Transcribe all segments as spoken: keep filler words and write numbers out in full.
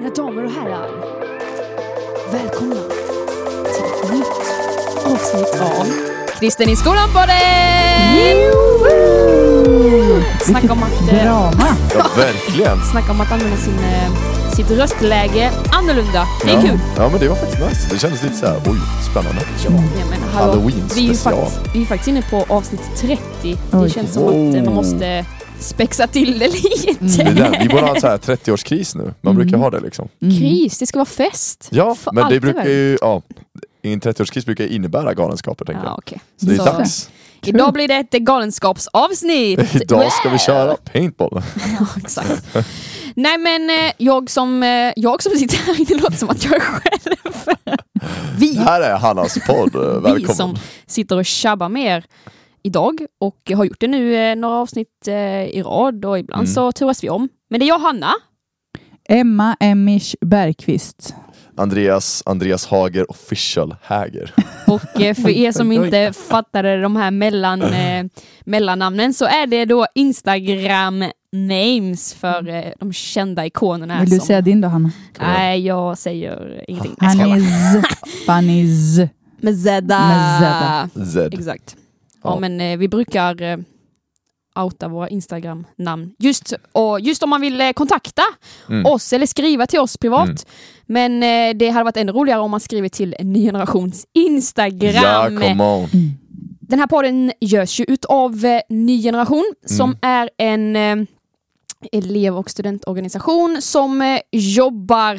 Mina damer och herrar, välkomna till ett nytt avsnitt av Kristen i skolan på det! Snacka om att... drama! Ja, verkligen! Snacka om att använda sin, sitt röstläge annorlunda. Det är ja, kul! Ja, men det var faktiskt nice. Det kändes lite så här, oj, spännande. Ja, men hallå, Halloween vi är, faktiskt, vi är faktiskt inne på avsnitt trettio. Det oj. känns som att man måste... spexa till det lite. Mm. Det där, vi borde ha en så här trettio-årskris nu. Man mm. brukar ha det liksom. Mm. Kris, det ska vara fest. Ja, för men det brukar ju ja, en trettio-årskris brukar innebära galenskaper tänker ja, jag. Okay. Så det är så. Dags. Idag blir det ett galenskapsavsnitt. Idag ska vi köra paintball. Ja, exakt. Nej men jag som jag som sitter här, det låter som att jag är själv. Vi. Det här är Hannas podd. Välkommen. Vi som sitter och tjabbar med er idag och har gjort det nu eh, några avsnitt eh, i rad och ibland mm. så turas vi om. Men det är jag, Hanna. Emma Emisch Bergqvist. Andreas, Andreas Hager, official Hager. Och eh, för er som inte fattade de här mellan, eh, mellannamnen så är det då Instagram names för eh, de kända ikonerna. Vill du som... säga din då, Hanna? Nej, äh, jag säger ingenting. Paniz, Paniz. Med Zedda. Exakt. Ja, men eh, vi brukar eh, outa våra Instagram-namn. Just, och, just om man vill eh, kontakta mm. oss eller skriva till oss privat. Mm. Men eh, det hade varit ännu roligare om man skriver till Ny Generations Instagram. Ja, come on. Mm. Den här podden görs ju utav eh, Ny Generation som mm. är en eh, elev- och studentorganisation som eh, jobbar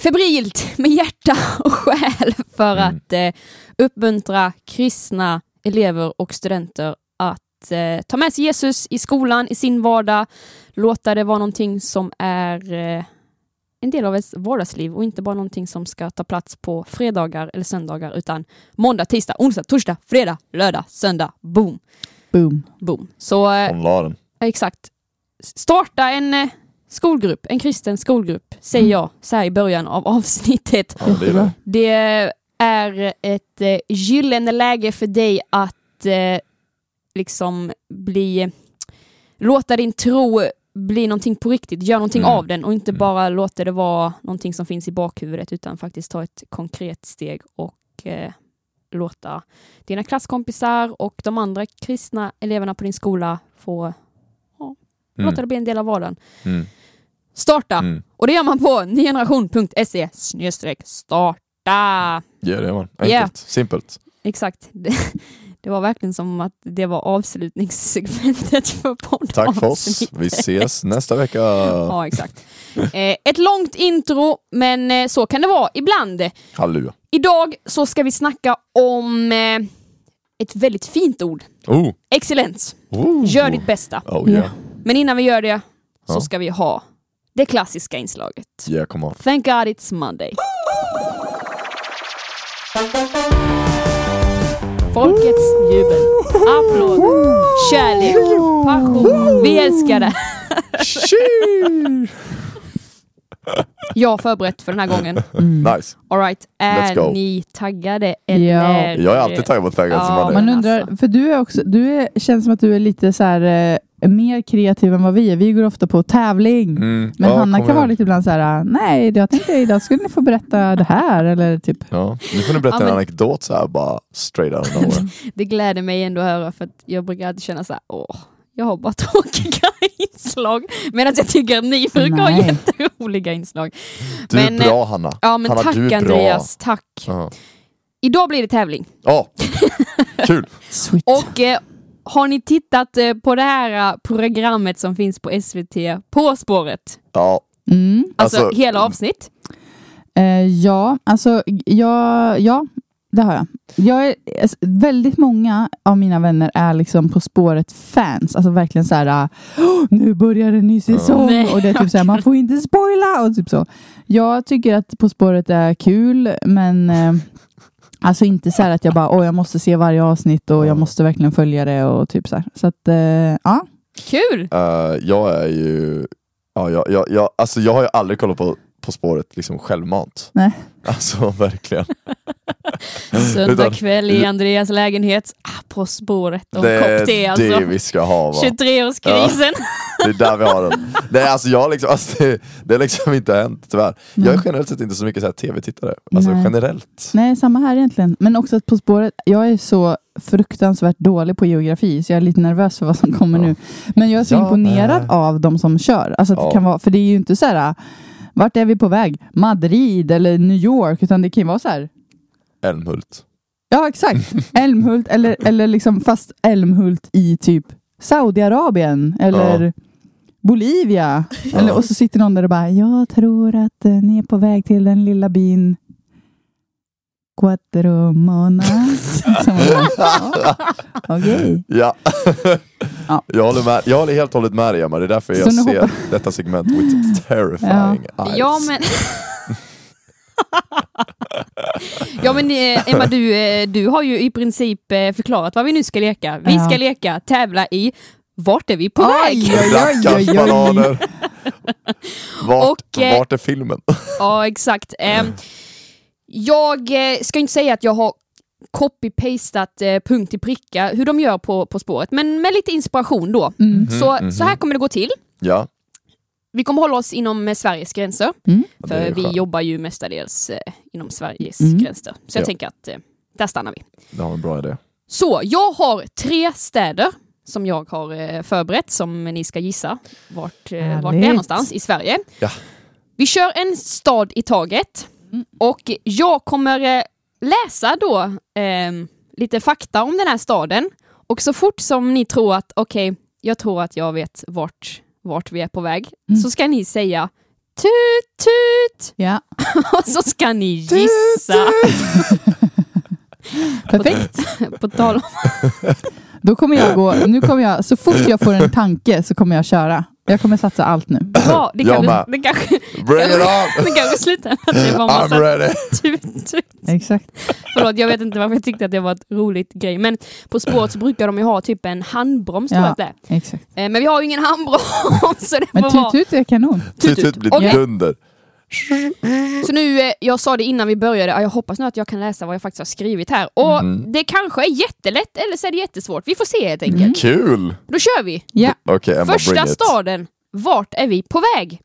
febrilt med hjärta och själ för mm. att eh, uppmuntra kristna elever och studenter att eh, ta med sig Jesus i skolan, i sin vardag. Låta det vara någonting som är eh, en del av ens vardagsliv och inte bara någonting som ska ta plats på fredagar eller söndagar utan måndag, tisdag, onsdag, torsdag, fredag, lördag, söndag. Boom. Boom. Boom. Så eh, exakt. Starta en eh, skolgrupp, en kristen skolgrupp, säger jag så här i början av avsnittet. Ja, det är det. det är ett eh, gyllene läge för dig att eh, liksom bli låta din tro bli någonting på riktigt, gör någonting mm. av den och inte mm. bara låta det vara någonting som finns i bakhuvudet utan faktiskt ta ett konkret steg och eh, låta dina klasskompisar och de andra kristna eleverna på din skola få ja, mm. låta det bli en del av vardagen. Mm. Starta! Mm. Och det gör man på nygeneration punkt se snedstreck start. Ja, det var enkelt. Yeah. Simpelt. Exakt. Det, det var verkligen som att det var avslutningssegmentet för podden. Tack för oss. Vi ses nästa vecka. Ja, exakt. Eh, ett långt intro, men så kan det vara ibland. Halleluja. Idag så ska vi snacka om eh, ett väldigt fint ord. Oh. Excellens. Oh. Gör ditt bästa. Oh, yeah. Men innan vi gör det så ja. ska vi ha det klassiska inslaget. Yeah, come on. Thank God it's Monday. Folkets jubel, applåd, kärlek, passion, vi älskar det. Jag har förberett för den här gången. Mm. Nice. All right, är ni taggade eller? Ja. Jag är alltid taggad på taggad ja, som man är. Man undrar, för du är också, du är, känns som att du är lite så här mer kreativ än vad vi är. Vi går ofta på tävling. Mm. Men ja, Hanna kan igen. vara lite ibland så här: nej, jag tänkte idag skulle ni få berätta det här. Eller typ. Ja, nu får ni berätta ja, men... en anekdot så här bara straight out of nowhere. Det gläder mig ändå att höra för att jag brukar alltid känna så här, åh, jag har bara tråkiga inslag. Medan jag tycker att ni brukar ha jätteroliga inslag. Du men, är bra, Hanna. Ja, men Hanna, tack du är Andreas, bra. Tack. Uh-huh. Idag blir det tävling. Ja, oh. Kul. Sweet. Och... Eh, har ni tittat på det här programmet som finns på S V T, På spåret? Ja. Mm. Alltså, alltså hela avsnitt? Eh, ja, alltså ja, ja, det har jag. Jag är, väldigt många av mina vänner är liksom På spåret-fans. Alltså verkligen så här, oh, nu börjar en ny säsong. Mm. Och det är typ så här, man får inte spoila och typ så. Jag tycker att På spåret är kul, men... Eh, alltså inte så här att jag bara, åh jag måste se varje avsnitt och jag måste verkligen följa det och typ så här. Så att, eh, ja. Kul! Uh, jag är ju, ja, jag, jag, jag, alltså jag har ju aldrig kollat på På spåret liksom självmant. Nej. Alltså verkligen. Söndag kväll i Andreas lägenhet. Ah, På spåret och det, kopp te, alltså. Det vi ska ha, va? tjugotre-årskrisen. Ja, det är där vi har den. Nej, alltså jag liksom, alltså, det, det har liksom inte hänt tyvärr. Nej. Jag är generellt sett inte så mycket så här tv-tittare. Alltså nej. Generellt. Nej, samma här egentligen. Men också att På spåret, jag är så fruktansvärt dålig på geografi så jag är lite nervös för vad som kommer ja. nu. Men jag är så ja, imponerad nej. av de som kör. Alltså att ja. det kan vara, för det är ju inte så här... Vart är vi på väg? Madrid eller New York? Utan det kan ju vara så här. Älmhult. Ja, exakt. Älmhult. Eller, eller liksom fast Älmhult i typ Saudiarabien. Eller ja. Bolivia. Ja. Eller, och så sitter någon där och bara, jag tror att eh, ni är på väg till den lilla byn. Quattro Monas. Okej. Ja. Ja. Jag håller med. Jag håller helt och hållet med dig, Emma. Det är därför jag ser hoppar... detta segment with terrifying ja. eyes. Ja, men... ja, men Emma, du, du har ju i princip förklarat vad vi nu ska leka. Vi ska leka, tävla i vart är vi på väg? Rackarsbananer. Vart, och, vart är filmen? Ja, exakt. Jag ska inte säga att jag har copy-pastat eh, punkt i pricka hur de gör på, på spåret, men med lite inspiration då. Mm. Mm-hmm, så, mm-hmm. så här kommer det gå till. Ja. Vi kommer hålla oss inom eh, Sveriges gränser. Mm. För vi skönt. jobbar ju mestadels eh, inom Sveriges mm. gränser. Så jag ja. tänker att eh, där stannar vi. Det har en bra idé. Så jag har tre städer som jag har eh, förberett som ni ska gissa vart, eh, vart det är någonstans i Sverige. Ja. Vi kör en stad i taget. Mm. Och jag kommer eh, läsa då eh, lite fakta om den här staden. Och så fort som ni tror att okej, okay, jag tror att jag vet vart, vart vi är på väg. Mm. Så ska ni säga tut tut. Ja. Och så ska ni gissa. Tut, tut. Perfekt. På tal om. Då kommer jag gå, nu kommer jag, så fort jag får en tanke så kommer jag köra. Jag kommer satsa allt nu. Ja, det kan ja, det kanske bring it on. Det kanske slutar att det var massa I'm ready. Tut, tut. Exakt. Förlåt, jag vet inte varför jag tyckte att det var ett roligt grej, men på spåret så brukar de ju ha typ en handbroms tror jag att det är. Exakt. Men vi har ju ingen handbroms så det får vara. Men tut tut är kanon. Tut tut blir okay. dunder. Så nu, jag sa det innan vi började, jag hoppas nu att jag kan läsa vad jag faktiskt har skrivit här. Och mm. det kanske är jättelätt eller så är det jättesvårt. Vi får se helt enkelt. Mm. Kul! Då kör vi! Yeah. Okay, Emma, första staden, vart är vi på väg?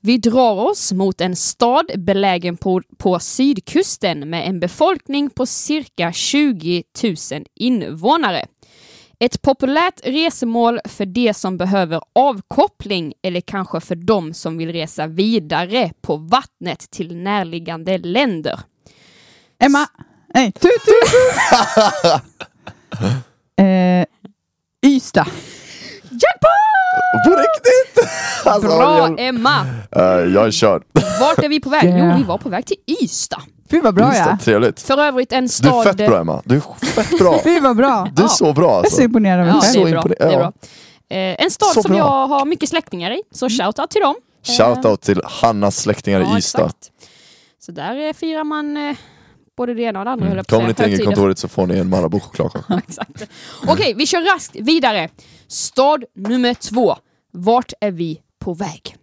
Vi drar oss mot en stad belägen på, på sydkusten med en befolkning på cirka tjugo tusen invånare. Ett populärt resemål för de som behöver avkoppling eller kanske för de som vill resa vidare på vattnet till närliggande länder. Emma! Nej, tut, tut, tut. eh, Ystad. Jackpot! På riktigt! Alltså, bra, jag... Emma! Uh, jag är körd. Vart är vi på väg? Yeah. Jo, vi var på väg till Ystad. Fy vad bra jag trevligt. För övrigt en stad... Du är fett bra, Emma. Du är fett bra. Fy vad bra. Du är ja. så bra. Alltså. Jag är så imponerad av ja, det. Är bra. Det är bra. Eh, en stad så som bra. jag har mycket släktingar i. Så shoutout till dem. Shoutout till Hannas släktingar ja, i Ystad. Så där firar man eh, både det ena och det andra. Mm. Kommer ni till ingen kontoret så får ni en Marabou-choklad. Exakt. Okej, vi kör raskt vidare. Stad nummer två. Vart är vi på väg?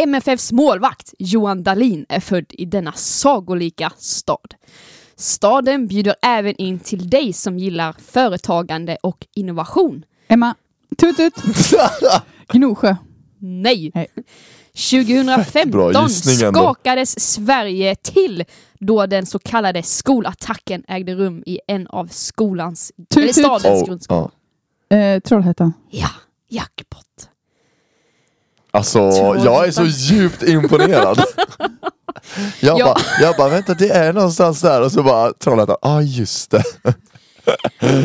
M F F:s målvakt Johan Dalin är född i denna sagolika stad. Staden bjuder även in till dig som gillar företagande och innovation. Emma, tut tut. Gnosjö. Nej. Nej. tjugohundrafemton skakades Sverige till då den så kallade skolattacken ägde rum i en av skolans tut, eller stadens oh, grundskolor. Oh. Eh, Trollhättan. Ja, jackpott. Alltså, jag är så djupt imponerad. Jag, ja. bara, jag bara, vänta, det är någonstans där. Och så bara, Trollhättan, ja ah, just det.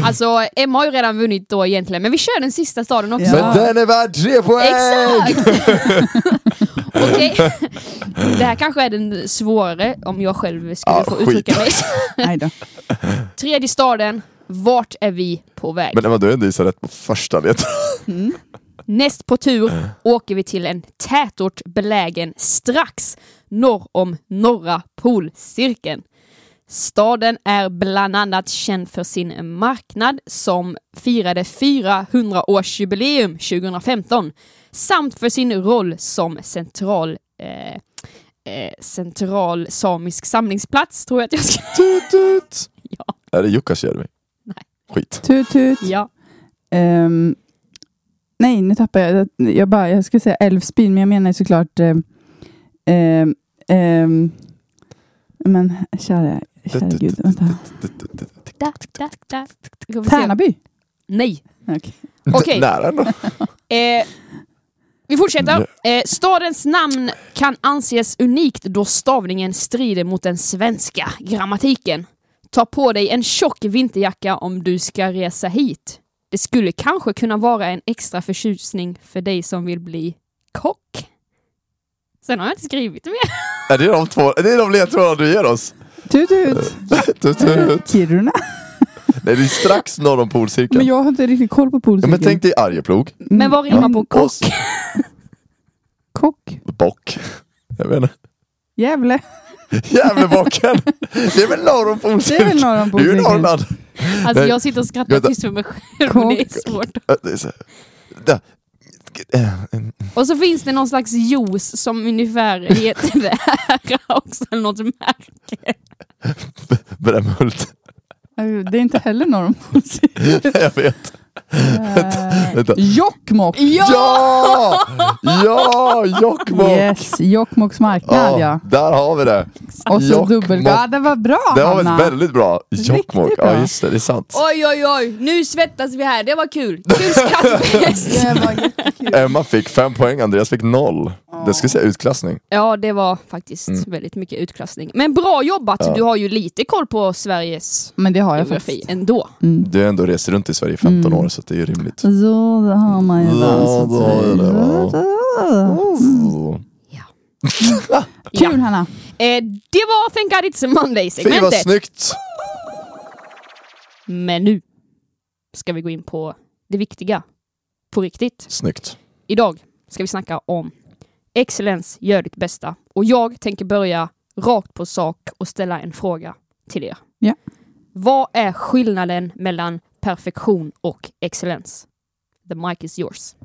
Alltså, Emma har ju redan vunnit då egentligen. Men vi kör den sista staden också. Ja. Men den är värd tre poäng! Exakt! Okej, okay. Det här kanske är den svårare om jag själv skulle ah, få skit. uttrycka mig. Nej då. Tredje staden, vart är vi på väg? Men Emma, du är ändå gissar rätt på första letan. Mm. Näst på tur åker vi till en tätort belägen strax norr om norra polcirkeln. Staden är bland annat känd för sin marknad som firade fyrahundraårsjubileum tjugohundrafemton samt för sin roll som central eh, eh, central samisk samlingsplats, tror jag att jag ska... Tut, tut. Ja. Är det Jukkasjärvi? Nej. Skit. Tut, tut. Ja. Um, nej, nu tappar jag. Jag, bara, jag ska säga Älvsbyn, men jag menar såklart... Um, um, um, men, kära, kära gud, vänta. Tärnaby? Nej. Okej. Okay. Nära då. eh, vi fortsätter. Eh, stadens namn kan anses unikt då stavningen strider mot den svenska grammatiken. Ta på dig en tjock vinterjacka om du ska resa hit. Det skulle kanske kunna vara en extra förtjusning för dig som vill bli kock. Sen har jag inte skrivit mer. Är det de två? Det är de ledtrådarna du ger oss. Tut ut. Tut ut. Kiruna. Nej, det är strax norr om polcirkeln. Men jag har inte riktigt koll på polcirkeln. Ja, men tänk dig Arjeplog. Mm. Men vad rimmar ja. på kock? Kock. Bock. Jag vet inte. Jävle. Jävlebocken. Det är väl norr om polcirkeln. Det är väl norr om polcirkeln. Det är ju Norrland. Alltså nej. Jag sitter och skrattar tyst för mig själv. Kock. Det är svårt. Det är så här. Och så finns det någon slags juice som ungefär heter det här också, eller något märke. Brämhult. Det är inte heller norm. Jag vet. Uh, Jokkmokk. Ja! Ja! Ja, Jokkmokk. Yes, Jokkmokks marknad, ja, ja. Där har vi det. Och så dubbelgå. Ja, det var bra, det var väldigt bra. Jokkmokk, ja just det, det är sant. Oj, oj, oj, nu svettas vi här, det var kul. Kul skattfest. Det var jättekul. Emma fick fem poäng, Andreas fick noll. Oh. Det ska säga utklassning. Ja, det var faktiskt mm. väldigt mycket utklassning. Men bra jobbat, ja. Du har ju lite koll på Sveriges men det har jag geografi faktiskt. Ändå. Mm. Du har ändå rest runt i Sverige i femton mm. år. Så det är ju rimligt. Så det har man ju dansat. Ja. Kul, Hanna. Det var Thank God It's a Monday-segmentet. Fy, vad snyggt. Men nu ska vi gå in på det viktiga. På riktigt. Snyggt. Idag ska vi snacka om excellens, gör ditt bästa. Och jag tänker börja rakt på sak och ställa en fråga till er. Ja. Vad är skillnaden mellan perfektion och excellens? The mic is yours.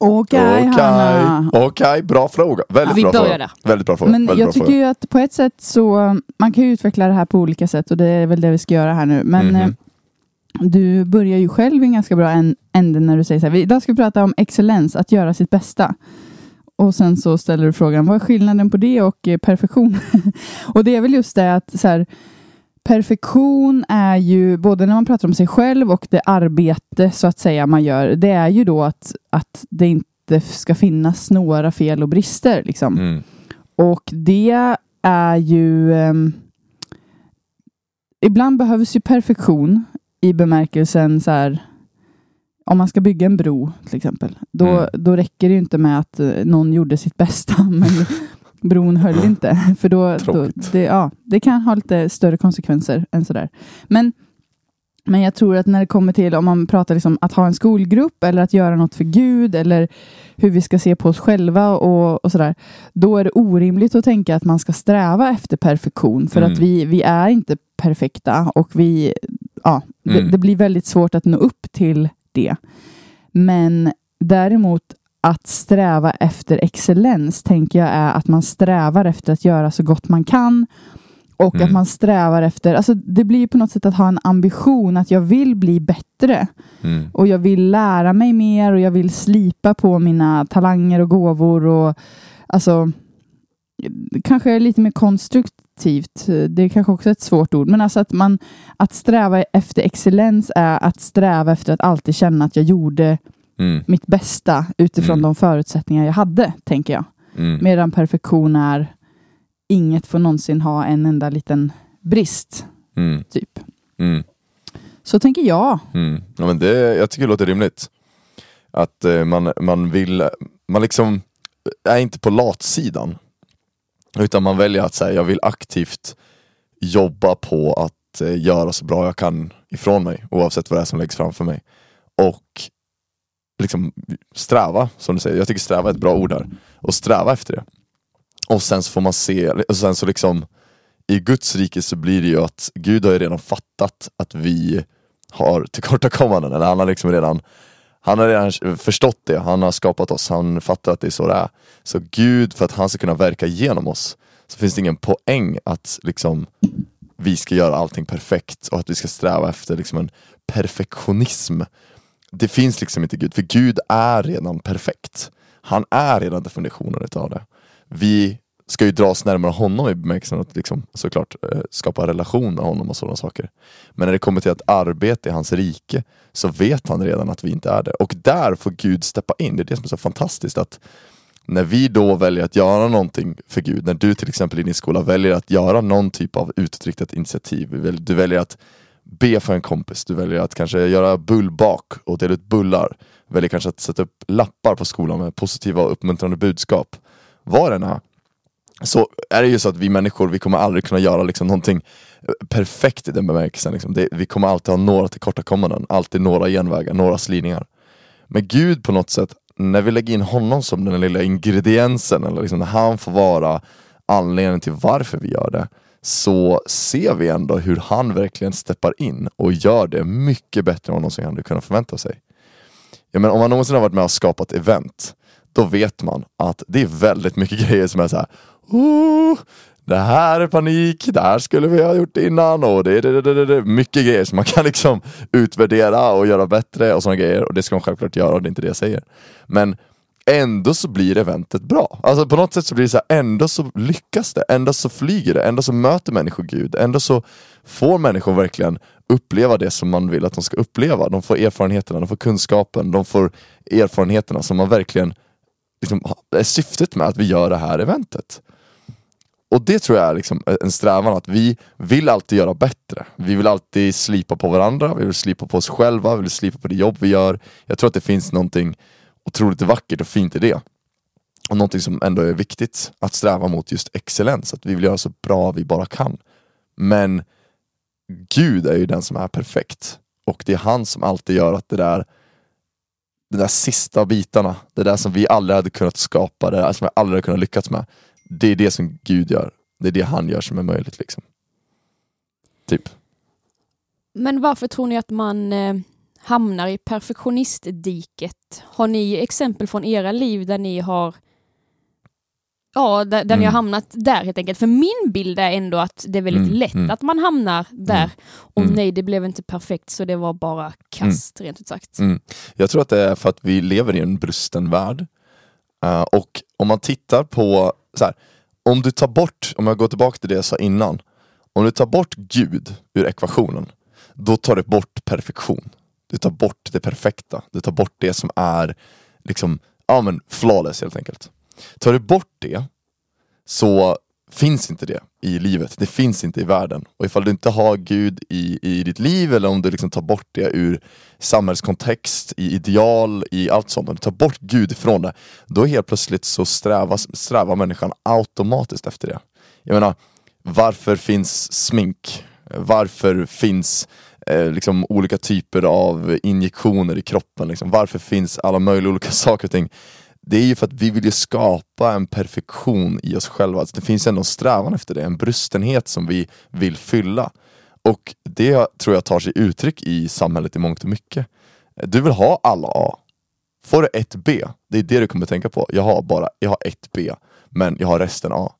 Okej, okay, Hanna. Okej, okay, bra fråga. Väldigt, ja, bra fråga. Väldigt bra fråga. Men väldigt jag tycker fråga. ju att på ett sätt så... Man kan ju utveckla det här på olika sätt. Och det är väl det vi ska göra här nu. Men mm-hmm. eh, du börjar ju själv en ganska bra ände när du säger så här. Vi, idag ska vi prata om excellens, att göra sitt bästa. Och sen så ställer du frågan, vad är skillnaden på det och eh, perfektion? Och det är väl just det att så här... Perfektion är ju, både när man pratar om sig själv och det arbete så att säga man gör, det är ju då att, att det inte ska finnas några fel och brister liksom. Mm. Och det är ju, um, ibland behövs ju perfektion i bemärkelsen så här, om man ska bygga en bro till exempel, då, mm. då räcker det ju inte med att någon gjorde sitt bästa, men bron höll inte, för då, då det, ja, det kan ha lite större konsekvenser än sådär. Men, men jag tror att när det kommer till om man pratar liksom att ha en skolgrupp eller att göra något för Gud eller hur vi ska se på oss själva och, och sådär, då är det orimligt att tänka att man ska sträva efter perfektion, för mm. att vi, vi är inte perfekta och vi, ja, mm. det, det blir väldigt svårt att nå upp till det. Men däremot att sträva efter excellens tänker jag är att man strävar efter att göra så gott man kan och mm. att man strävar efter, alltså det blir på något sätt att ha en ambition att jag vill bli bättre mm. och jag vill lära mig mer och jag vill slipa på mina talanger och gåvor och alltså kanske är lite mer konstruktivt, det är kanske också ett svårt ord, men alltså att man, att sträva efter excellens är att sträva efter att alltid känna att jag gjorde Mm. mitt bästa utifrån mm. de förutsättningar jag hade, tänker jag. Mm. Medan perfektion är inget får någonsin ha en enda liten brist. Mm. Typ. Mm. Så tänker jag. Mm. Ja, men det, jag tycker det låter rimligt. Att eh, man, man vill, man liksom är inte på latsidan. Utan man väljer att säga, jag vill aktivt jobba på att eh, göra så bra jag kan ifrån mig. Oavsett vad det är som läggs framför mig. Och liksom sträva, som du säger. Jag tycker sträva är ett bra ord där. Och sträva efter det. Och sen så får man se, och sen så liksom i Guds rike så blir det ju att Gud har ju redan fattat att vi har tillkortakommanden, eller han har liksom redan Han har redan förstått det. Han har skapat oss. Han fattar att det är så det är. Så Gud, för att han ska kunna verka genom oss, så finns det ingen poäng att liksom vi ska göra allting perfekt och att vi ska sträva efter liksom en perfektionism. Det finns liksom inte Gud. För Gud är redan perfekt. Han är redan definitionen av det. Vi ska ju dras närmare honom i bemärkelsen att liksom, såklart skapa relation med honom och sådana saker. Men när det kommer till att arbeta i hans rike, så vet han redan att vi inte är det. Och där får Gud steppa in. Det är det som är så fantastiskt, att när vi då väljer att göra någonting för Gud, när du till exempel i din skola väljer att göra någon typ av utriktat initiativ, du väljer att be för en kompis, du väljer att kanske göra bullbak och dela ut bullar, du väljer kanske att sätta upp lappar på skolan med positiva och uppmuntrande budskap, vad den är, så är det ju så att vi människor, vi kommer aldrig kunna göra liksom någonting perfekt i den bemärkelsen. Liksom. Det, vi kommer alltid ha några till korta kommanden, alltid några genvägar, några slidningar. Men Gud på något sätt, när vi lägger in honom som den lilla ingrediensen, eller liksom när han får vara anledningen till varför vi gör det, så ser vi ändå hur han verkligen steppar in och gör det mycket bättre än vad någon som hade kunnat förvänta sig. Ja, men om man någonsin har varit med och skapat event, då vet man att det är väldigt mycket grejer som är så här: oh, det här är panik, det här skulle vi ha gjort innan, och det är det, det, det, det. Mycket grejer som man kan liksom utvärdera och göra bättre och sådana grejer, och det ska man självklart göra, och det är inte det jag säger. Men ändå så blir eventet bra. Alltså på något sätt så blir det så här, ändå så lyckas det, ändå så flyger det, ändå så möter människor Gud, ändå så får människor verkligen uppleva det som man vill att de ska uppleva. De får erfarenheterna, de får kunskapen, de får erfarenheterna som man verkligen liksom, är syftet med att vi gör det här eventet. Och det tror jag är liksom en strävan, att vi vill alltid göra bättre. Vi vill alltid slipa på varandra, vi vill slipa på oss själva, vi vill slipa på det jobb vi gör. Jag tror att det finns någonting otroligt vackert och fint i det. Och någonting som ändå är viktigt att sträva mot, just excellens. Att vi vill göra så bra vi bara kan. Men Gud är ju den som är perfekt. Och det är han som alltid gör att det där, de där sista bitarna, det där som vi aldrig hade kunnat skapa, det där som vi aldrig hade kunnat lyckats med, det är det som Gud gör. Det är det han gör som är möjligt liksom. Typ. Men varför tror ni att man eh, hamnar i perfektionistdiket? Har ni exempel från era liv där ni har ja, där, där mm. ni har hamnat där helt enkelt? För min bild är ändå att det är väldigt mm. lätt mm. att man hamnar där mm. och mm. nej, det blev inte perfekt, så det var bara kast mm. rent ut sagt. Mm. Jag tror att det är för att vi lever i en brusten värld. Uh, och om man tittar på så här, om du tar bort, om jag går tillbaka till det jag sa innan, om du tar bort Gud ur ekvationen, då tar du bort perfektion. Du tar bort det perfekta. Du tar bort det som är liksom, ja men, flawless helt enkelt. Tar du bort det, så finns inte det i livet. Det finns inte i världen. Och ifall du inte har Gud i, i ditt liv, eller om du liksom tar bort det ur samhällskontext, i ideal, i allt sånt, om du tar bort Gud ifrån det, då helt plötsligt så strävas, strävar människan automatiskt efter det. Jag menar, varför finns smink? Varför finns eh, liksom olika typer av injektioner i kroppen? Liksom? Varför finns alla möjliga olika saker och ting? Det är ju för att vi vill ju skapa en perfektion i oss själva. Alltså det finns ändå en strävan efter det. En brustenhet som vi vill fylla. Och det tror jag tar sig uttryck i samhället i mångt och mycket. Du vill ha alla A. Får du ett B? Det är det du kommer tänka på. Jag har bara jag har ett B. Men jag har resten A.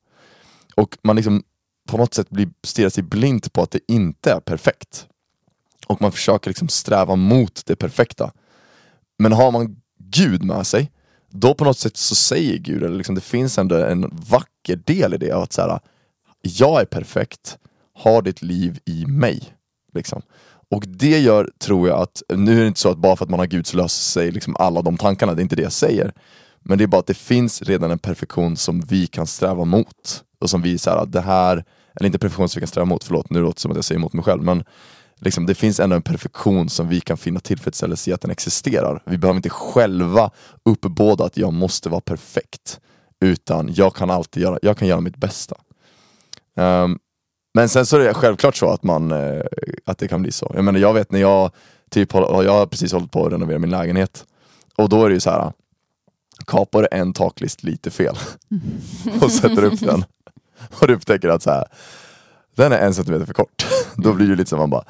Och man liksom på något sätt blir, stirrar sig blind på att det inte är perfekt. Och man försöker liksom sträva mot det perfekta. Men har man Gud med sig, då på något sätt så säger Gud, eller liksom, det finns ändå en vacker del i det, att så här, jag är perfekt, har ditt liv i mig liksom. Och det gör, tror jag, att nu är det inte så att bara för att man har Gud så löser sig liksom alla de tankarna, det är inte det jag säger, men det är bara att det finns redan en perfektion som vi kan sträva mot, och som vi så här, det här, eller inte perfektion som vi kan sträva mot, förlåt, nu låter det som att jag säger mot mig själv, men liksom, det finns ändå en perfektion som vi kan finna tillfredsställelse i att den existerar. Vi behöver inte själva uppbåda att jag måste vara perfekt, utan jag kan alltid göra, jag kan göra mitt bästa. Um, men sen så är det självklart så att man eh, att det kan bli så. Jag menar, jag vet när jag typ har jag har precis hållit på att renovera min lägenhet, och då är det ju så här, kapar en taklist lite fel och sätter upp den och upptäcker att så här, den är en centimeter för kort. Då blir det ju lite som man bara...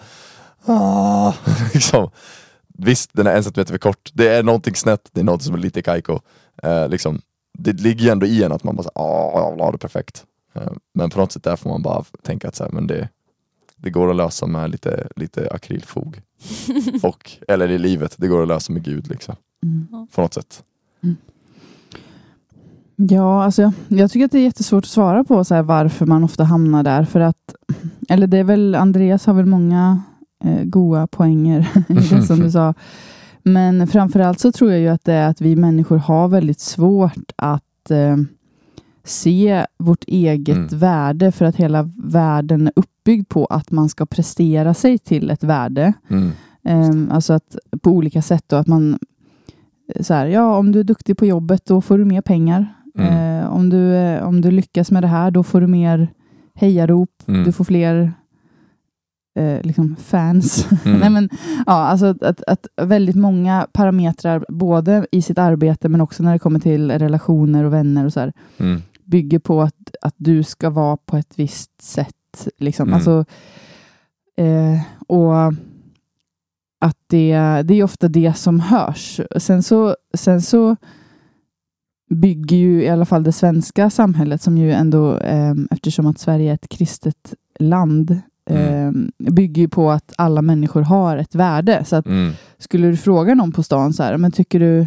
Ah, liksom, visst, den är en centimeter för kort. Det är någonting snett, det är något som är lite kajko. Eh, liksom, det ligger ändå i en att man bara såhär, jag vill ha det perfekt. Eh, men på något sätt där får man bara tänka att så här, men det, det går att lösa med lite, lite akrylfog. Och, eller i livet, det går att lösa med Gud liksom. Mm. På något sätt. Mm. Ja, alltså jag, jag tycker att det är jättesvårt att svara på så här, varför man ofta hamnar där. För att, eller det är väl, Andreas har väl många eh, goda poänger i det som du sa. Men framförallt så tror jag ju att det är att vi människor har väldigt svårt att eh, se vårt eget mm. värde. För att hela världen är uppbyggd på att man ska prestera sig till ett värde. Mm. Eh, alltså att på olika sätt då, att man så här, ja, om du är duktig på jobbet då får du mer pengar. Mm. Eh, om, du, eh, om du lyckas med det här då får du mer hejarop. Mm. Du får fler eh, liksom fans. Mm. Nej, men, ja, alltså att, att, att väldigt många parametrar både i sitt arbete men också när det kommer till relationer och vänner och så här, mm. bygger på att, att du ska vara på ett visst sätt. Liksom. Mm. Alltså, eh, och att det, det är ofta det som hörs. Sen så, sen så bygger ju i alla fall det svenska samhället som ju ändå, eh, eftersom att Sverige är ett kristet land, eh, bygger ju på att alla människor har ett värde. Så att mm. skulle du fråga någon på stan så här, men tycker du,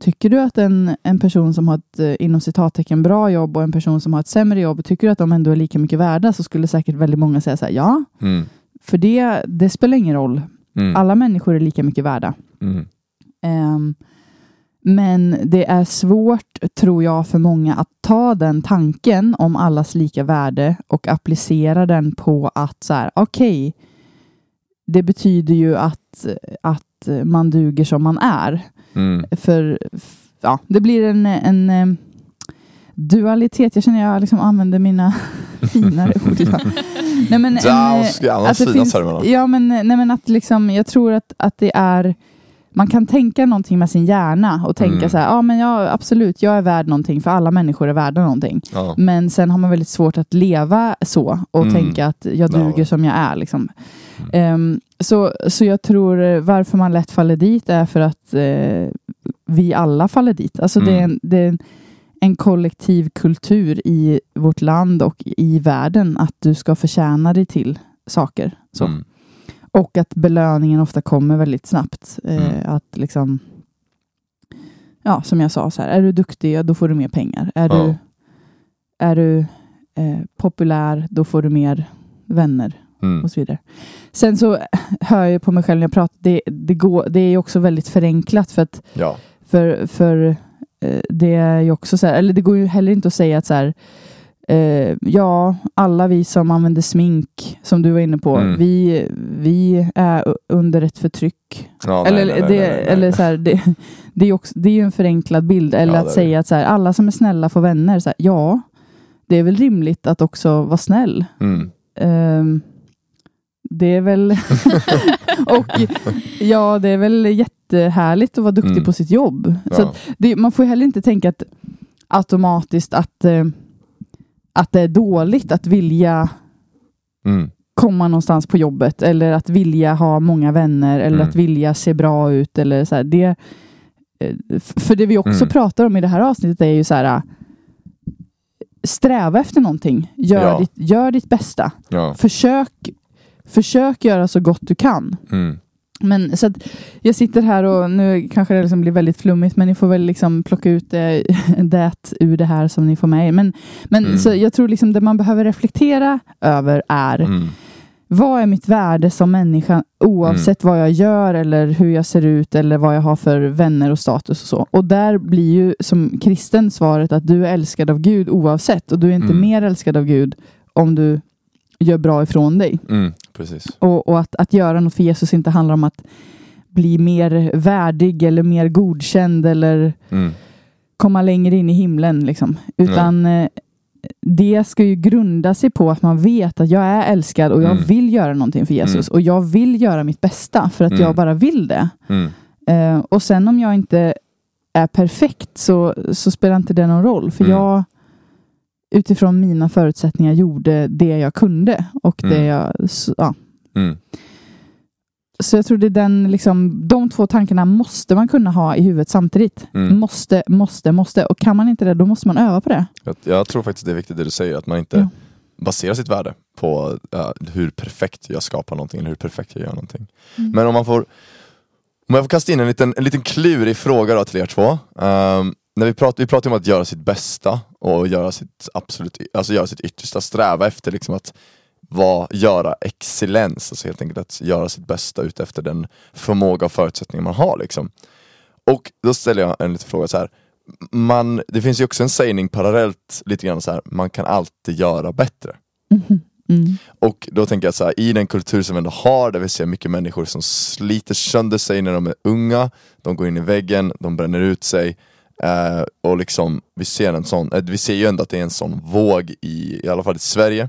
tycker du att en, en person som har ett inom citattecken bra jobb och en person som har ett sämre jobb, tycker du att de ändå är lika mycket värda, så skulle säkert väldigt många säga så här, ja. Mm. För det, det spelar ingen roll. Mm. Alla människor är lika mycket värda. Mm. Um, men det är svårt, tror jag, för många att ta den tanken om allas lika värde och applicera den på att så här, okej, okay, det betyder ju att, att man duger som man är. Mm. För ja, det blir en, en dualitet. Jag känner att jag liksom använder mina finare ord. Nej, men, ja, en, att det finns, ja, men, nej, men att liksom, jag tror att, att det är, man kan tänka någonting med sin hjärna och tänka mm. så här, ja men jag, absolut, jag är värd någonting, för alla människor är värda någonting. Ja. Men sen har man väldigt svårt att leva så och mm. tänka att jag duger ja. som jag är liksom. Mm. Um, så, så jag tror varför man lätt faller dit är för att uh, vi alla faller dit. Alltså mm. det är en, det är en en kollektiv kultur i vårt land och i världen att du ska förtjäna dig till saker. Så. Mm. Och att belöningen ofta kommer väldigt snabbt. Mm. Eh, att liksom, ja, som jag sa så här, är du duktig, då får du mer pengar. Är oh. du, är du eh, populär, då får du mer vänner. Mm. Och så vidare. Sen så hör jag på mig själv när jag pratar, det, det, går, det är också väldigt förenklat för att ja. för, för det är ju också så här, eller det går ju heller inte att säga att så här, eh, ja, alla vi som använder smink som du var inne på, mm. vi vi är under ett förtryck. Ja, eller nej, nej, det nej, nej, nej. eller så här, det det är också, det är ju en förenklad bild, eller ja, att säga att så här, alla som är snälla får vänner så här, ja, det är väl rimligt att också vara snäll. Mm. Um, det är väl och ja, det är väl jättehärligt att vara duktig mm. på sitt jobb. Ja. Så att det, man får heller inte tänka att automatiskt att att det är dåligt att vilja mm. komma någonstans på jobbet, eller att vilja ha många vänner, eller mm. att vilja se bra ut, eller så här, det, för det vi också mm. pratar om i det här avsnittet är ju så här, sträva efter någonting, gör ja. ditt gör ditt bästa. Ja. Försök Försök göra så gott du kan. Mm. Men så att jag sitter här och nu kanske det liksom blir väldigt flummigt, men ni får väl liksom plocka ut det, det ur det här som ni får med er. Men, men mm. så jag tror liksom det man behöver reflektera över är mm. vad är mitt värde som människa, oavsett mm. vad jag gör eller hur jag ser ut eller vad jag har för vänner och status och så. Och där blir ju som kristen svaret att du är älskad av Gud oavsett, och du är inte mm. mer älskad av Gud om du gör bra ifrån dig. Mm, precis. Och, och att, att göra något för Jesus inte handlar om att bli mer värdig eller mer godkänd eller mm. komma längre in i himlen liksom. Utan mm. det ska ju grunda sig på att man vet att jag är älskad och jag mm. vill göra någonting för Jesus. Mm. Och jag vill göra mitt bästa för att mm. jag bara vill det. Mm. Uh, och sen om jag inte är perfekt så, så spelar inte det någon roll. För mm. jag utifrån mina förutsättningar gjorde det jag kunde och mm. det jag ja. Mm. Så jag tror det är den, liksom, de två tankarna måste man kunna ha i huvudet samtidigt. Mm. Måste, måste, måste. Och kan man inte det, då måste man öva på det. Jag, jag tror faktiskt det är viktigt det du säger, att man inte ja. baserar sitt värde på uh, hur perfekt jag skapar någonting eller hur perfekt jag gör någonting. Mm. Men om man får, om jag får kasta in en liten, en liten klurig fråga då till er två. Um, när vi pratar, vi pratar om att göra sitt bästa och göra sitt absolut, alltså göra sitt yttersta, sträva efter liksom att vad, göra excellens, alltså helt enkelt att göra sitt bästa ut efter den förmåga och förutsättning man har liksom. Och då ställer jag en liten fråga så här, man, det finns ju också en sägning parallellt lite grann så här, man kan alltid göra bättre. Mm-hmm. Mm. Och då tänker jag så här, i den kultur som vi ändå har, där vi ser mycket människor som sliter sönder sig när de är unga, de går in i väggen, de bränner ut sig. Uh, och liksom vi ser en sån, vi ser ju ändå att det är en sån våg i, i alla fall i Sverige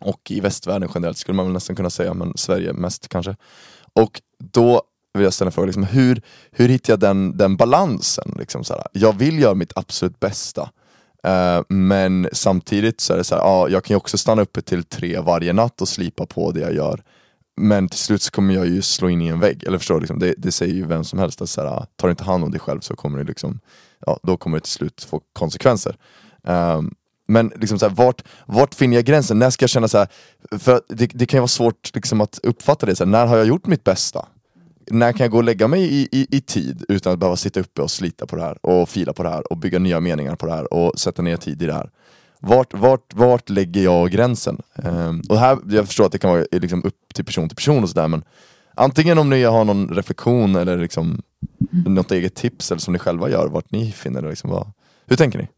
och i västvärlden generellt skulle man väl nästan kunna säga, men Sverige mest kanske. Och då vill jag ställa en fråga liksom, hur, hur hittar jag den, den balansen liksom, så här, jag vill göra mitt absolut bästa uh, men samtidigt så är det så här, ja, jag kan ju också stanna uppe till tre varje natt och slipa på det jag gör, men till slut så kommer jag ju slå in i en vägg. Eller förstår liksom, det, det säger ju vem som helst att så här, tar inte hand om dig själv så kommer det liksom, ja, då kommer det till slut få konsekvenser. Um, men liksom så här, vart, vart finner jag gränsen? När ska jag känna så här, för det, det kan ju vara svårt liksom att uppfatta det så här, när har jag gjort mitt bästa? När kan jag gå och lägga mig i, i, i tid utan att behöva sitta uppe och slita på det här och fila på det här och bygga nya meningar på det här och sätta ner tid i det här? Vart, vart, vart lägger jag gränsen? Um, och här, jag förstår att det kan vara liksom upp till person till person och sådär, men antingen om ni har någon reflektion eller liksom mm. något eget tips eller som ni själva gör, vart ni finner det liksom, vad, hur tänker ni?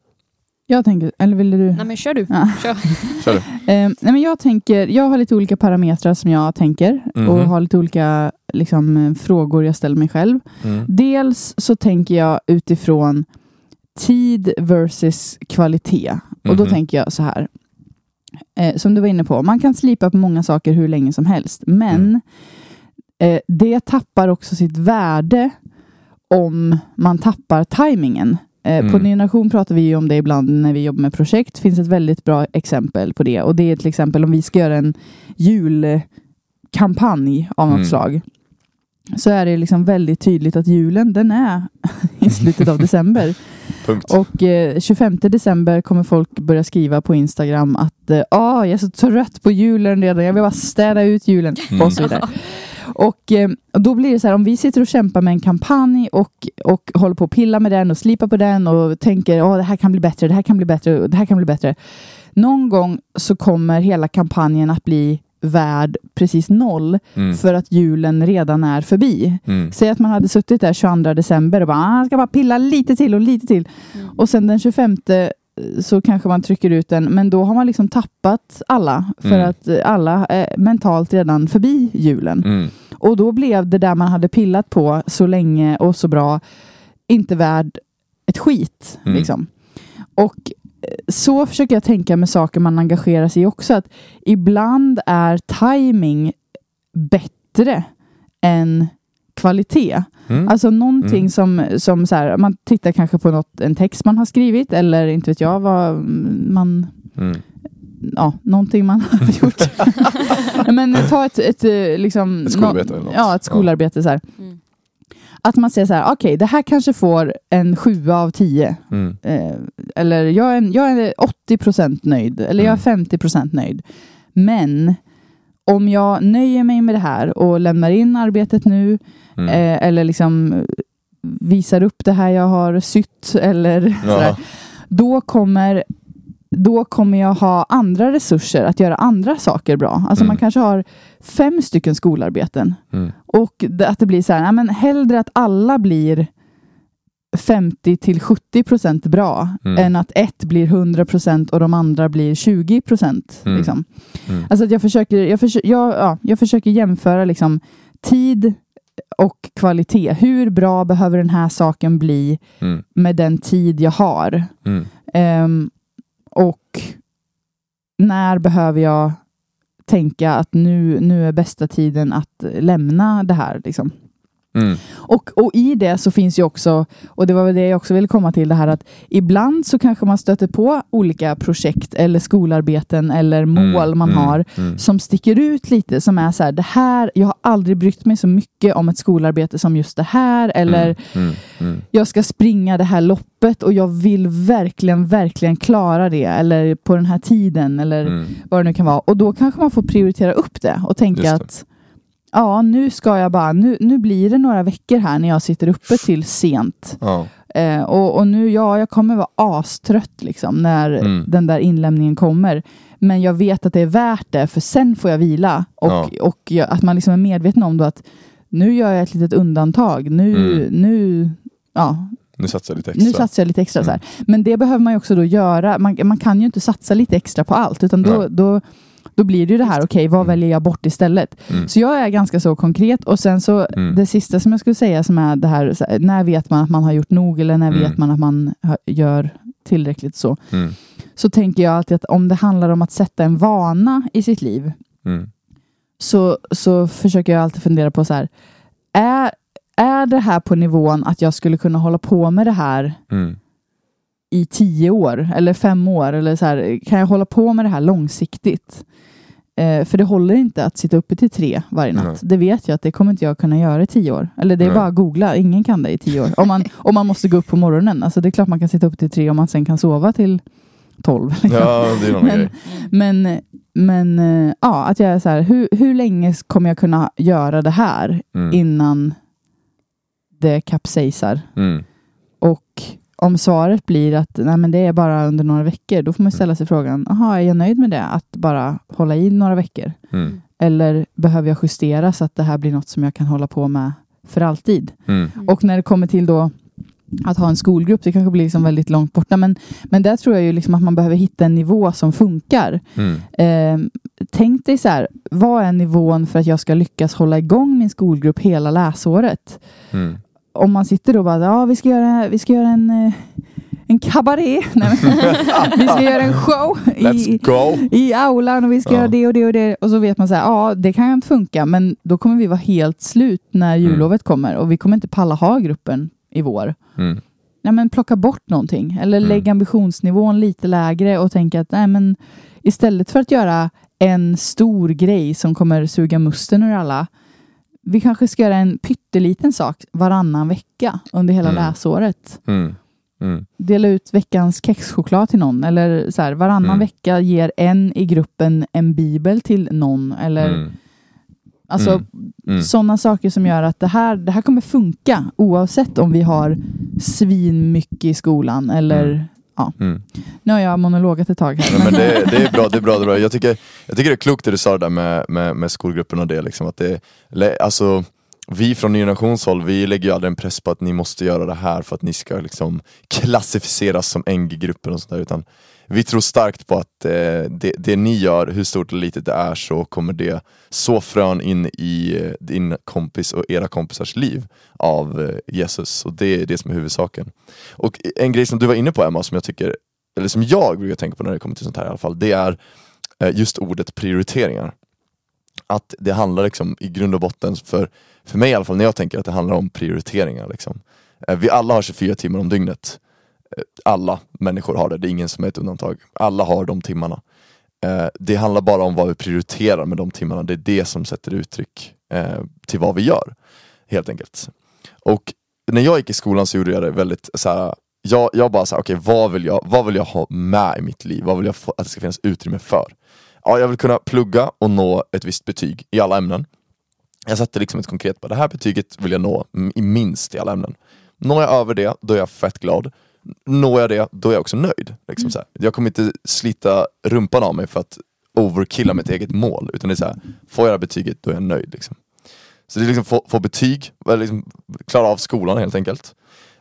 Jag tänker, eller vill du? Nej men kör du. Ja. Kör. kör du. Um, nej men jag tänker, jag har lite olika parametrar som jag tänker mm. och har lite olika liksom, frågor jag ställer mig själv. Mm. Dels så tänker jag utifrån tid versus kvalitet. Mm-hmm. Och då tänker jag så här. Eh, som du var inne på. Man kan slipa på många saker hur länge som helst. Men mm. eh, det tappar också sitt värde om man tappar tajmingen. Eh, mm. På Ny Generation pratar vi ju om det ibland när vi jobbar med projekt. Det finns ett väldigt bra exempel på det. Och det är till exempel om vi ska göra en julkampanj av något mm. slag. Så är det liksom väldigt tydligt att julen, den är i slutet av december. Punkt. Och eh, tjugofemte december kommer folk börja skriva på Instagram att eh, ah, jag är så trött på julen redan, jag vill bara städa ut julen mm. och så vidare. Och eh, då blir det så här, om vi sitter och kämpar med en kampanj och, och håller på att pilla med den och slipa på den och tänker ah, det här kan bli bättre, det här kan bli bättre, det här kan bli bättre. Någon gång så kommer hela kampanjen att bli värd precis noll mm. för att julen redan är förbi. Mm. Säg att man hade suttit där tjugoandra december och bara, ah, ska bara pilla lite till och lite till. Mm. Och sen den tjugofemte så kanske man trycker ut den, men då har man liksom tappat alla för mm. att alla är mentalt redan förbi julen. Mm. Och då blev det där man hade pillat på så länge och så bra inte värd ett skit. Mm. Liksom. Och så försöker jag tänka med saker man engagerar sig i också, att ibland är timing bättre än kvalitet. Mm. Alltså någonting mm. som, som så här, man tittar kanske på något, en text man har skrivit eller inte vet jag vad man mm. ja, någonting man har gjort. Men ta ett, ett liksom ett skolarbete, nå- ja, ett skolarbete ja. Så här. Mm. Att man säger så här, okej, okay, det här kanske får en sju av tio. Mm. Eh, eller jag är, jag är åttio procent nöjd. Eller mm. jag är femtio procent nöjd. Men om jag nöjer mig med det här och lämnar in arbetet nu. Mm. Eh, eller liksom visar upp det här jag har sytt. Eller ja. Sådär, då kommer... då kommer jag ha andra resurser att göra andra saker bra. Alltså mm. man kanske har fem stycken skolarbeten. Mm. Och att det blir så här, nej, men hellre att alla blir femtio till sjuttio procent bra mm. än att ett blir hundra procent och de andra blir tjugo procent. Mm. Liksom. Mm. Alltså att jag försöker, jag försöker, jag, ja, jag försöker jämföra liksom, tid och kvalitet. Hur bra behöver den här saken bli mm. med den tid jag har? Mm. Um, Och när behöver jag tänka att nu, nu är bästa tiden att lämna det här liksom. Mm. Och, och i det så finns ju också, och det var väl det jag också ville komma till, det här att ibland så kanske man stöter på olika projekt eller skolarbeten eller mål mm, man mm, har mm. som sticker ut lite, som är så här, det här, jag har aldrig brytt mig så mycket om ett skolarbete som just det här, eller mm, mm, mm. jag ska springa det här loppet och jag vill verkligen, verkligen klara det, eller på den här tiden eller mm. vad det nu kan vara, och då kanske man får prioritera upp det och tänka det. att ja, nu ska jag bara, nu, nu blir det några veckor här när jag sitter uppe till sent. Ja. Eh, och, och nu, ja, jag kommer vara astrött liksom när mm. den där inlämningen kommer. Men jag vet att det är värt det, för sen får jag vila. Och, ja. och, och jag, att man liksom är medveten om då att nu gör jag ett litet undantag. Nu, mm. nu, ja. Nu satsar jag lite extra. Nu satsar jag lite extra mm. så här. Men det behöver man ju också då göra. Man, man kan ju inte satsa lite extra på allt, utan då... Ja. då Då blir det ju det här, okej, okay, vad väljer jag bort istället? Mm. Så jag är ganska så konkret. Och sen så, mm. det sista som jag skulle säga som är det här, här när vet man att man har gjort nog, eller när mm. vet man att man gör tillräckligt så. Mm. Så tänker jag alltid att om det handlar om att sätta en vana i sitt liv mm. så, så försöker jag alltid fundera på så här, är, är det här på nivån att jag skulle kunna hålla på med det här mm. i tio år eller fem år, eller så här, kan jag hålla på med det här långsiktigt? Eh, för det håller inte att sitta uppe till tre varje natt. Nej. Det vet jag att det kommer inte jag kunna göra i tio år. Eller det är Nej. bara att googla, ingen kan det i tio år. Om man, om man måste gå upp på morgonen. Alltså det är klart man kan sitta uppe till tre om man sen kan sova till tolv. Liksom. Ja, det är någon men, grej. Men, men eh, ja, att jag är så här, hur, hur länge kommer jag kunna göra det här mm. innan det kapsejsar? Mm. Och om svaret blir att nej, men det är bara under några veckor, då får man ställa sig frågan, aha, är jag nöjd med det? Att bara hålla i några veckor? Mm. Eller behöver jag justera så att det här blir något som jag kan hålla på med för alltid? Mm. Och när det kommer till då att ha en skolgrupp, det kanske blir liksom väldigt långt borta, men, men där tror jag ju liksom att man behöver hitta en nivå som funkar. Mm. Eh, tänk dig så här, vad är nivån för att jag ska lyckas hålla igång min skolgrupp hela läsåret? Mm. Om man sitter då och bara, ja, vi ska göra, vi ska göra en, en kabaré. Nej, men, vi ska göra en show i, i aulan och vi ska ja. göra det och det och det. Och så vet man så här, ja, det kan ju inte funka. Men då kommer vi vara helt slut när jullovet mm. kommer. Och vi kommer inte palla ha gruppen i vår. Mm. Nej, men plocka bort någonting. Eller mm. lägg ambitionsnivån lite lägre och tänka att nej, men istället för att göra en stor grej som kommer suga musten ur alla, vi kanske ska göra en pytteliten sak varannan vecka under hela mm. läsåret. Mm. Mm. Dela ut veckans kexchoklad till någon. Eller så här, varannan mm. vecka ger en i gruppen en bibel till någon. Eller mm. alltså mm. mm. sådana saker som gör att det här, det här kommer funka oavsett om vi har svin mycket i skolan eller... Mm. Ja. Mm. Nu har jag monologat ett tag här. Men det, det är bra, det är bra, det är bra. Jag tycker, jag tycker det är klokt det du sa där med, med, med skolgruppen och det liksom, att det, alltså, vi från Ny Generationshåll, vi lägger ju aldrig en press på att ni måste göra det här för att ni ska liksom klassificeras som N G-gruppen och sånt där, utan vi tror starkt på att eh, det, det ni gör, hur stort eller litet det är, så kommer det så frön in i din kompis och era kompisars liv av eh, Jesus. Och det är det som är huvudsaken. Och en grej som du var inne på, Emma, som jag tycker, eller som jag brukar tänka på när det kommer till sånt här i alla fall, det är eh, just ordet prioriteringar. Att det handlar liksom i grund och botten, för, för mig i alla fall, när jag tänker att det handlar om prioriteringar liksom. Eh, vi alla har tjugofyra timmar om dygnet. Alla människor har det, det är ingen som är ett undantag. Alla har de timmarna. Det handlar bara om vad vi prioriterar med de timmarna. Det är det som sätter uttryck till vad vi gör, helt enkelt. Och när jag gick i skolan så gjorde jag det väldigt så här, jag, jag bara såhär, okej, okay, vad vill jag, vad vill jag ha med i mitt liv? Vad vill jag få, att det ska finnas utrymme för? Ja, jag vill kunna plugga och nå ett visst betyg i alla ämnen. Jag satte liksom ett konkret på, det här betyget vill jag nå i minst i alla ämnen. Når jag över det, då är jag fett glad. Når jag det, då är jag också nöjd liksom, mm. så här. Jag kommer inte slita rumpan av mig för att overkilla mitt eget mål, utan det är så här, får jag det här betyget, då är jag nöjd liksom. Så det är liksom få, få betyg, liksom, klara av skolan helt enkelt.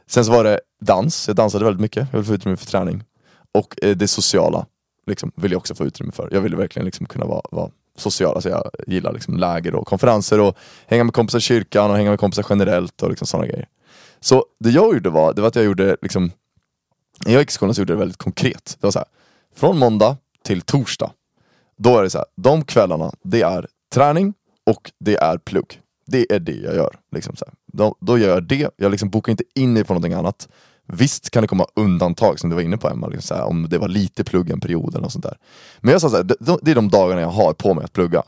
Sen så var det dans, jag dansade väldigt mycket, jag ville få utrymme för träning. Och eh, det sociala liksom, vill jag också få utrymme för. Jag ville verkligen liksom kunna vara, vara social, alltså jag gillar liksom läger och konferenser och hänga med kompisar i kyrkan och hänga med kompisar generellt och liksom sådana grejer. Så det jag gjorde var, det var att jag gjorde liksom, jag gick i skolan så gjorde det väldigt konkret. Det var så här, från måndag till torsdag. Då är det så här, de kvällarna, det är träning och det är plugg. Det är det jag gör. Liksom så här. då, då gör jag det. Jag liksom bokar inte in mig på någonting annat. Visst kan det komma undantag som du var inne på, Emma, liksom så här, om det var lite plugg en period eller något sånt där. Men jag sa så här, det, det är de dagarna jag har på mig att plugga.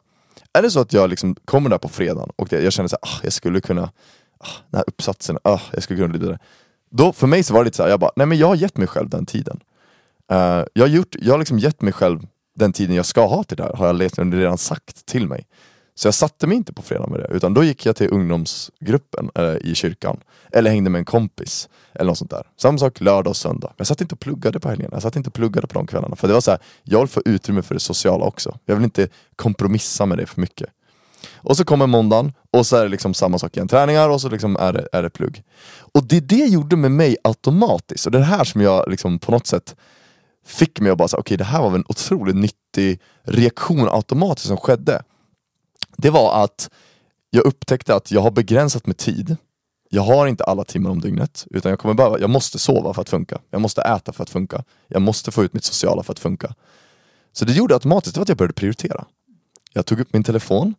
Är det så att jag liksom kommer där på fredagen och det, jag känner så här, ah, jag skulle kunna, ah, den här uppsatsen, ah, jag skulle kunna bli där. Då för mig så var det lite så här, jag bara, nej men jag har gett mig själv den tiden. Uh, jag har gjort, jag har liksom gett mig själv den tiden jag ska ha till det här, har jag redan sagt till mig. Så jag satte mig inte på fredag med det, utan då gick jag till ungdomsgruppen eh, i kyrkan. Eller hängde med en kompis, eller något sånt där. Samma sak lördag och söndag. Jag satt inte och pluggade på helgen, jag satt inte och pluggade på de kvällarna. För det var så här, jag vill få utrymme för det sociala också. Jag vill inte kompromissa med det för mycket. Och så kommer måndagen, och så är det liksom samma sak igen. Träningar, och så liksom är det, är det plugg. Och det det gjorde med mig automatiskt. Och det här som jag liksom på något sätt fick mig att bara säga, okej, okay, det här var en otroligt nyttig reaktion automatiskt som skedde. Det var att jag upptäckte att jag har begränsat med tid. Jag har inte alla timmar om dygnet. Utan jag kommer behöva, jag måste sova för att funka. Jag måste äta för att funka. Jag måste få ut mitt sociala för att funka. Så det gjorde automatiskt att jag började prioritera. Jag tog upp min telefon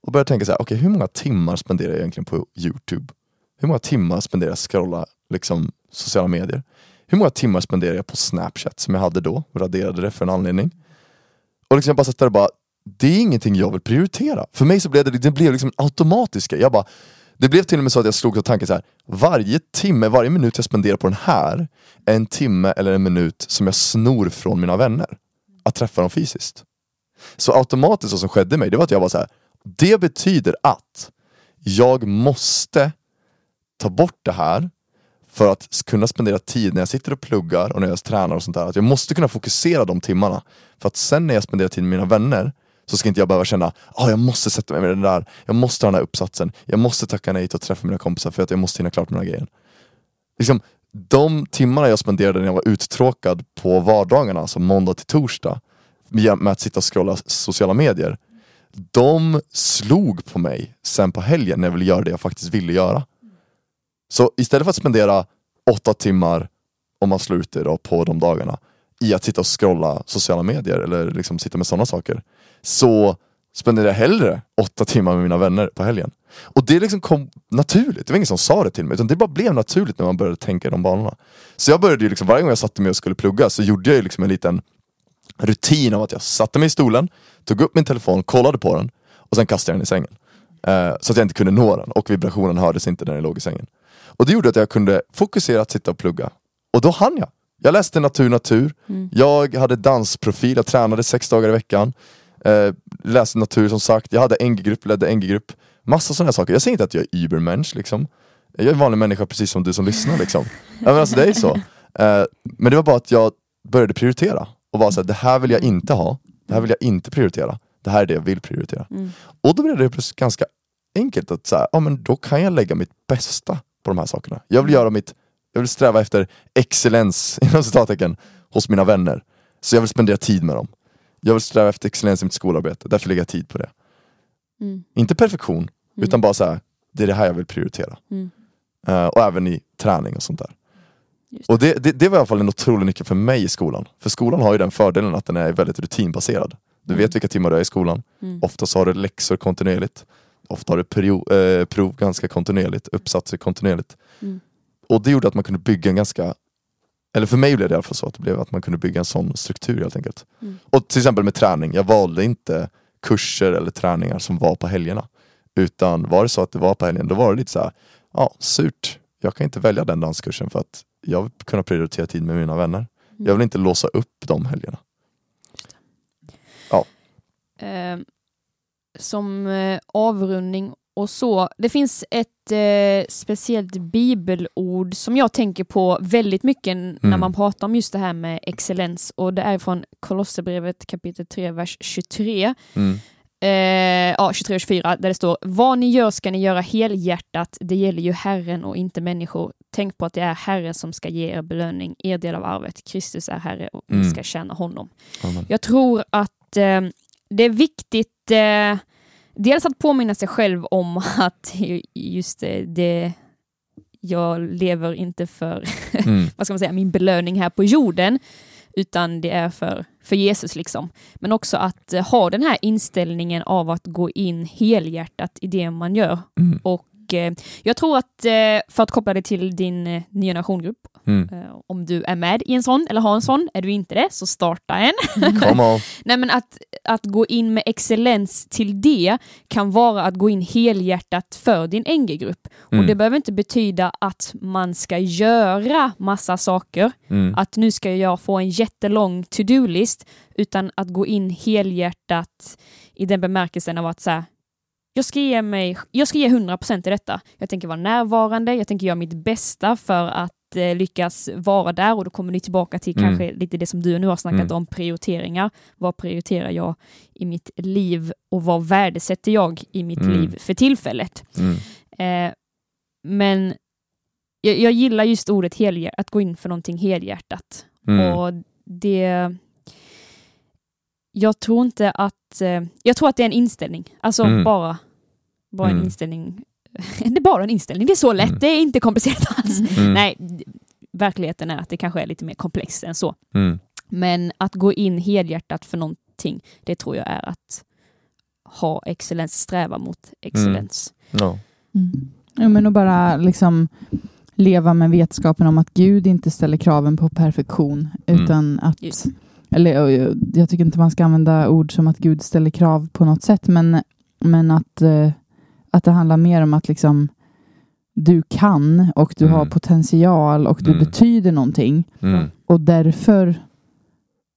och började tänka så här, okej, hur många timmar spenderar jag egentligen på YouTube? Hur många timmar spenderar jag att scrolla liksom, sociala medier? Hur många timmar spenderar jag på Snapchat som jag hade då? Och raderade det för en anledning. Och liksom jag bara satt där och bara, det är ingenting jag vill prioritera. För mig så blev det, det blev liksom automatiska. Jag bara, det blev till och med så att jag slog av tanken så här, varje timme, varje minut jag spenderar på den här är en timme eller en minut som jag snor från mina vänner. Att träffa dem fysiskt. Så automatiskt så som skedde mig, det var att jag bara så här, det betyder att jag måste ta bort det här för att kunna spendera tid när jag sitter och pluggar och när jag tränar och sånt där. Att jag måste kunna fokusera de timmarna. För att sen när jag spenderar tid med mina vänner så ska inte jag behöva känna, ah, jag måste sätta mig med den där, jag måste ha den här uppsatsen, jag måste tacka nej till att träffa mina kompisar för att jag måste hinna klart mina grejer. Liksom, de timmarna jag spenderade när jag var uttråkad på vardagarna, alltså måndag till torsdag, med att sitta och scrolla sociala medier, de slog på mig sen på helgen när jag ville göra det jag faktiskt ville göra. Så istället för att spendera åtta timmar, om man slår ut det då, på de dagarna, i att sitta och scrolla sociala medier eller liksom sitta med sådana saker, så spenderade jag hellre åtta timmar med mina vänner på helgen. Och det liksom kom naturligt. Det var ingen som sa det till mig, utan det bara blev naturligt när man började tänka i de banorna. Så jag började ju liksom, varje gång jag satte mig och skulle plugga så gjorde jag ju liksom en liten rutin av att jag satte mig i stolen, tog upp min telefon, kollade på den och sen kastade jag den i sängen. Eh, så att jag inte kunde nå den, och vibrationen hördes inte när jag låg i sängen. Och det gjorde att jag kunde fokusera att sitta och plugga. Och då hann jag. Jag läste natur, natur. Mm. Jag hade dansprofil. Jag tränade sex dagar i veckan. Eh, läste natur som sagt. Jag hade N G-grupp, ledde N G-grupp. Massa sådana saker. Jag säger inte att jag är übermensch liksom. Jag är en vanlig människa precis som du som lyssnar liksom. Ja, men alltså det är så. Eh, men det var bara att jag började prioritera. Och bara så här, det här vill jag inte ha. Det här vill jag inte prioritera. Det här är det jag vill prioritera. Mm. Och då blev det ganska enkelt att så här, ja men då kan jag lägga mitt bästa på de här sakerna. Jag vill göra mitt, jag vill sträva efter excellens inom citattecken hos mina vänner. Så jag vill spendera tid med dem. Jag vill sträva efter excellens i mitt skolarbete. Därför lägger jag tid på det. Mm. Inte perfektion, mm. utan bara så här, det är det här jag vill prioritera. Mm. Uh, och även i träning och sånt där. Just det. Och det, det, det var i alla fall en otrolig nyckel för mig i skolan. För skolan har ju den fördelen att den är väldigt rutinbaserad. Du vet vilka timmar du är i skolan. Mm. Ofta så har du läxor kontinuerligt. Ofta har du period, eh, prov ganska kontinuerligt. Uppsatser kontinuerligt. Mm. Och det gjorde att man kunde bygga en ganska... Eller för mig blev det i alla fall så att det blev att man kunde bygga en sån struktur helt enkelt. Mm. Och till exempel med träning. Jag valde inte kurser eller träningar som var på helgerna. Utan var det så att det var på helgen, då var det lite så här, ja, surt. Jag kan inte välja den danskursen för att jag vill kunna prioritera tid med mina vänner. Mm. Jag vill inte låsa upp de helgerna. Ja. Uh, som uh, avrundning och så, det finns ett eh, speciellt bibelord som jag tänker på väldigt mycket mm. när man pratar om just det här med excellens, och det är från Kolosserbrevet kapitel tre, vers tjugotre. Mm. Eh, ja, tjugotre och tjugofyra, där det står: vad ni gör ska ni göra helhjärtat, det gäller ju Herren och inte människor. Tänk på att det är Herren som ska ge er belöning, er del av arvet. Kristus är Herre och mm. ni ska tjäna honom. Amen. Jag tror att eh, det är viktigt eh, dels att påminna sig själv om att just det, jag lever inte för mm. vad ska man säga, min belöning här på jorden, utan det är för, för Jesus liksom. Men också att ha den här inställningen av att gå in helhjärtat i det man gör mm. och Och eh, jag tror att eh, för att koppla det till din eh, Ny Generation-grupp, mm. eh, om du är med i en sån eller har en sån, är du inte det så starta en. Nej, men att, att gå in med excellens till det kan vara att gå in helhjärtat för din N G-grupp. Mm. Och det behöver inte betyda att man ska göra massa saker. Mm. Att nu ska jag få en jättelång to-do-list, utan att gå in helhjärtat i den bemärkelsen av att så här, jag ska ge mig, jag ska ge hundra procent i detta. Jag tänker vara närvarande, jag tänker göra mitt bästa för att eh, lyckas vara där, och då kommer ni tillbaka till mm. kanske lite det som du nu har snackat mm. om, prioriteringar. Vad prioriterar jag i mitt liv och vad värdesätter jag i mitt mm. liv för tillfället? Mm. Eh, men jag, jag gillar just ordet helhjär, att gå in för någonting helhjärtat. Mm. Och det... Jag tror inte att... Eh, jag tror att det är en inställning. Alltså mm. bara, bara mm. en inställning. Det är bara en inställning. Det är så lätt. Mm. Det är inte komplicerat alls. Mm. Nej, verkligheten är att det kanske är lite mer komplext än så. Mm. Men att gå in helhjärtat för någonting, det tror jag är att ha excellens, sträva mot excellens. Mm. No. Mm. Ja, men att bara liksom leva med vetskapen om att Gud inte ställer kraven på perfektion, utan mm. att... Just. Eller jag tycker inte man ska använda ord som att Gud ställer krav på något sätt. Men, men att, att det handlar mer om att liksom, du kan och du mm. har potential och du mm. betyder någonting. Mm. Och därför,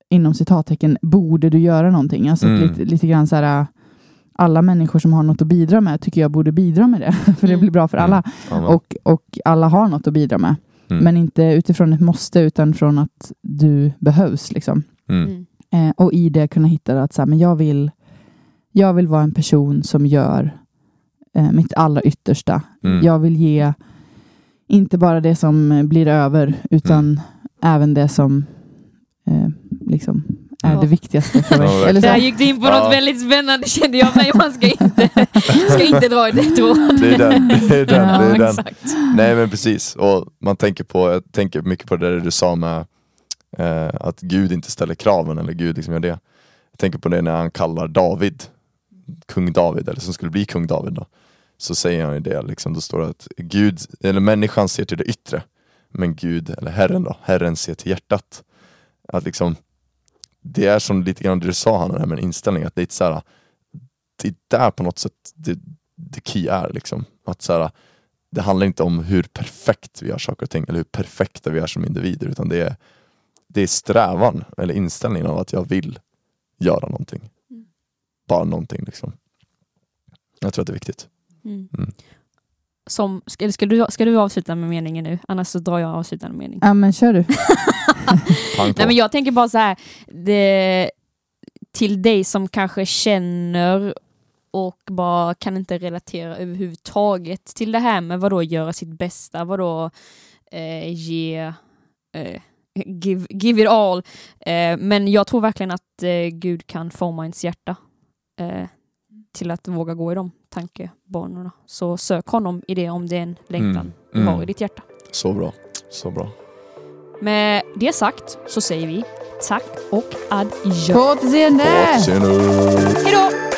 inom citattecken, borde du göra någonting. Alltså mm. lite, lite grann så här... Alla människor som har något att bidra med tycker jag borde bidra med det. För det blir bra för alla. Mm. Och, och alla har något att bidra med. Mm. Men inte utifrån ett måste, utan från att du behövs liksom. Mm. Eh, och i det kunna hitta att så här, men jag vill jag vill vara en person som gör eh, mitt allra yttersta. Mm. Jag vill ge inte bara det som blir över, utan mm. även det som eh, liksom är ja. det viktigaste för mig. Eller så. Där gick du in på ja. något väldigt spännande, kände jag. Men man ska inte, ska inte dra i det tråd. Det är den. Det är den, ja, det är den. Nej, men precis. Och man tänker på, jag tänker mycket på det där du sa med eh, att Gud inte ställer kraven, eller Gud liksom gör det. Jag tänker på det när han kallar David, kung David, eller som skulle bli kung David då. Så säger han ju det, liksom, då står det att Gud, eller människan ser till det yttre. Men Gud, eller Herren då, Herren ser till hjärtat. Att liksom, det är som lite grann du sa, Hanna, med en inställning. Att det är så här, det är där på något sätt det, det key är liksom. Att så här, det handlar inte om hur perfekt vi gör saker och ting, eller hur perfekta vi är som individer, utan det är, det är strävan eller inställningen av att jag vill göra någonting. Mm. Bara någonting liksom. Jag tror att det är viktigt. Mm. Mm. Som, ska, ska, du, ska du avsluta med meningen nu? Annars så drar jag avslutande mening. Ja, men kör du. Nej, men jag tänker bara så här. Det, till dig som kanske känner och bara kan inte relatera överhuvudtaget till det här med vad då göra sitt bästa, vad då eh, ge... Eh, give, give it all. Eh, men jag tror verkligen att eh, Gud kan forma ens hjärta. Eh, till att våga gå i dem tankebanorna. Så sök honom i det, om det är en längtan du mm. har i ditt hjärta. Så bra, så bra. Med det sagt så säger vi tack och adjö. På återseende! Hej då!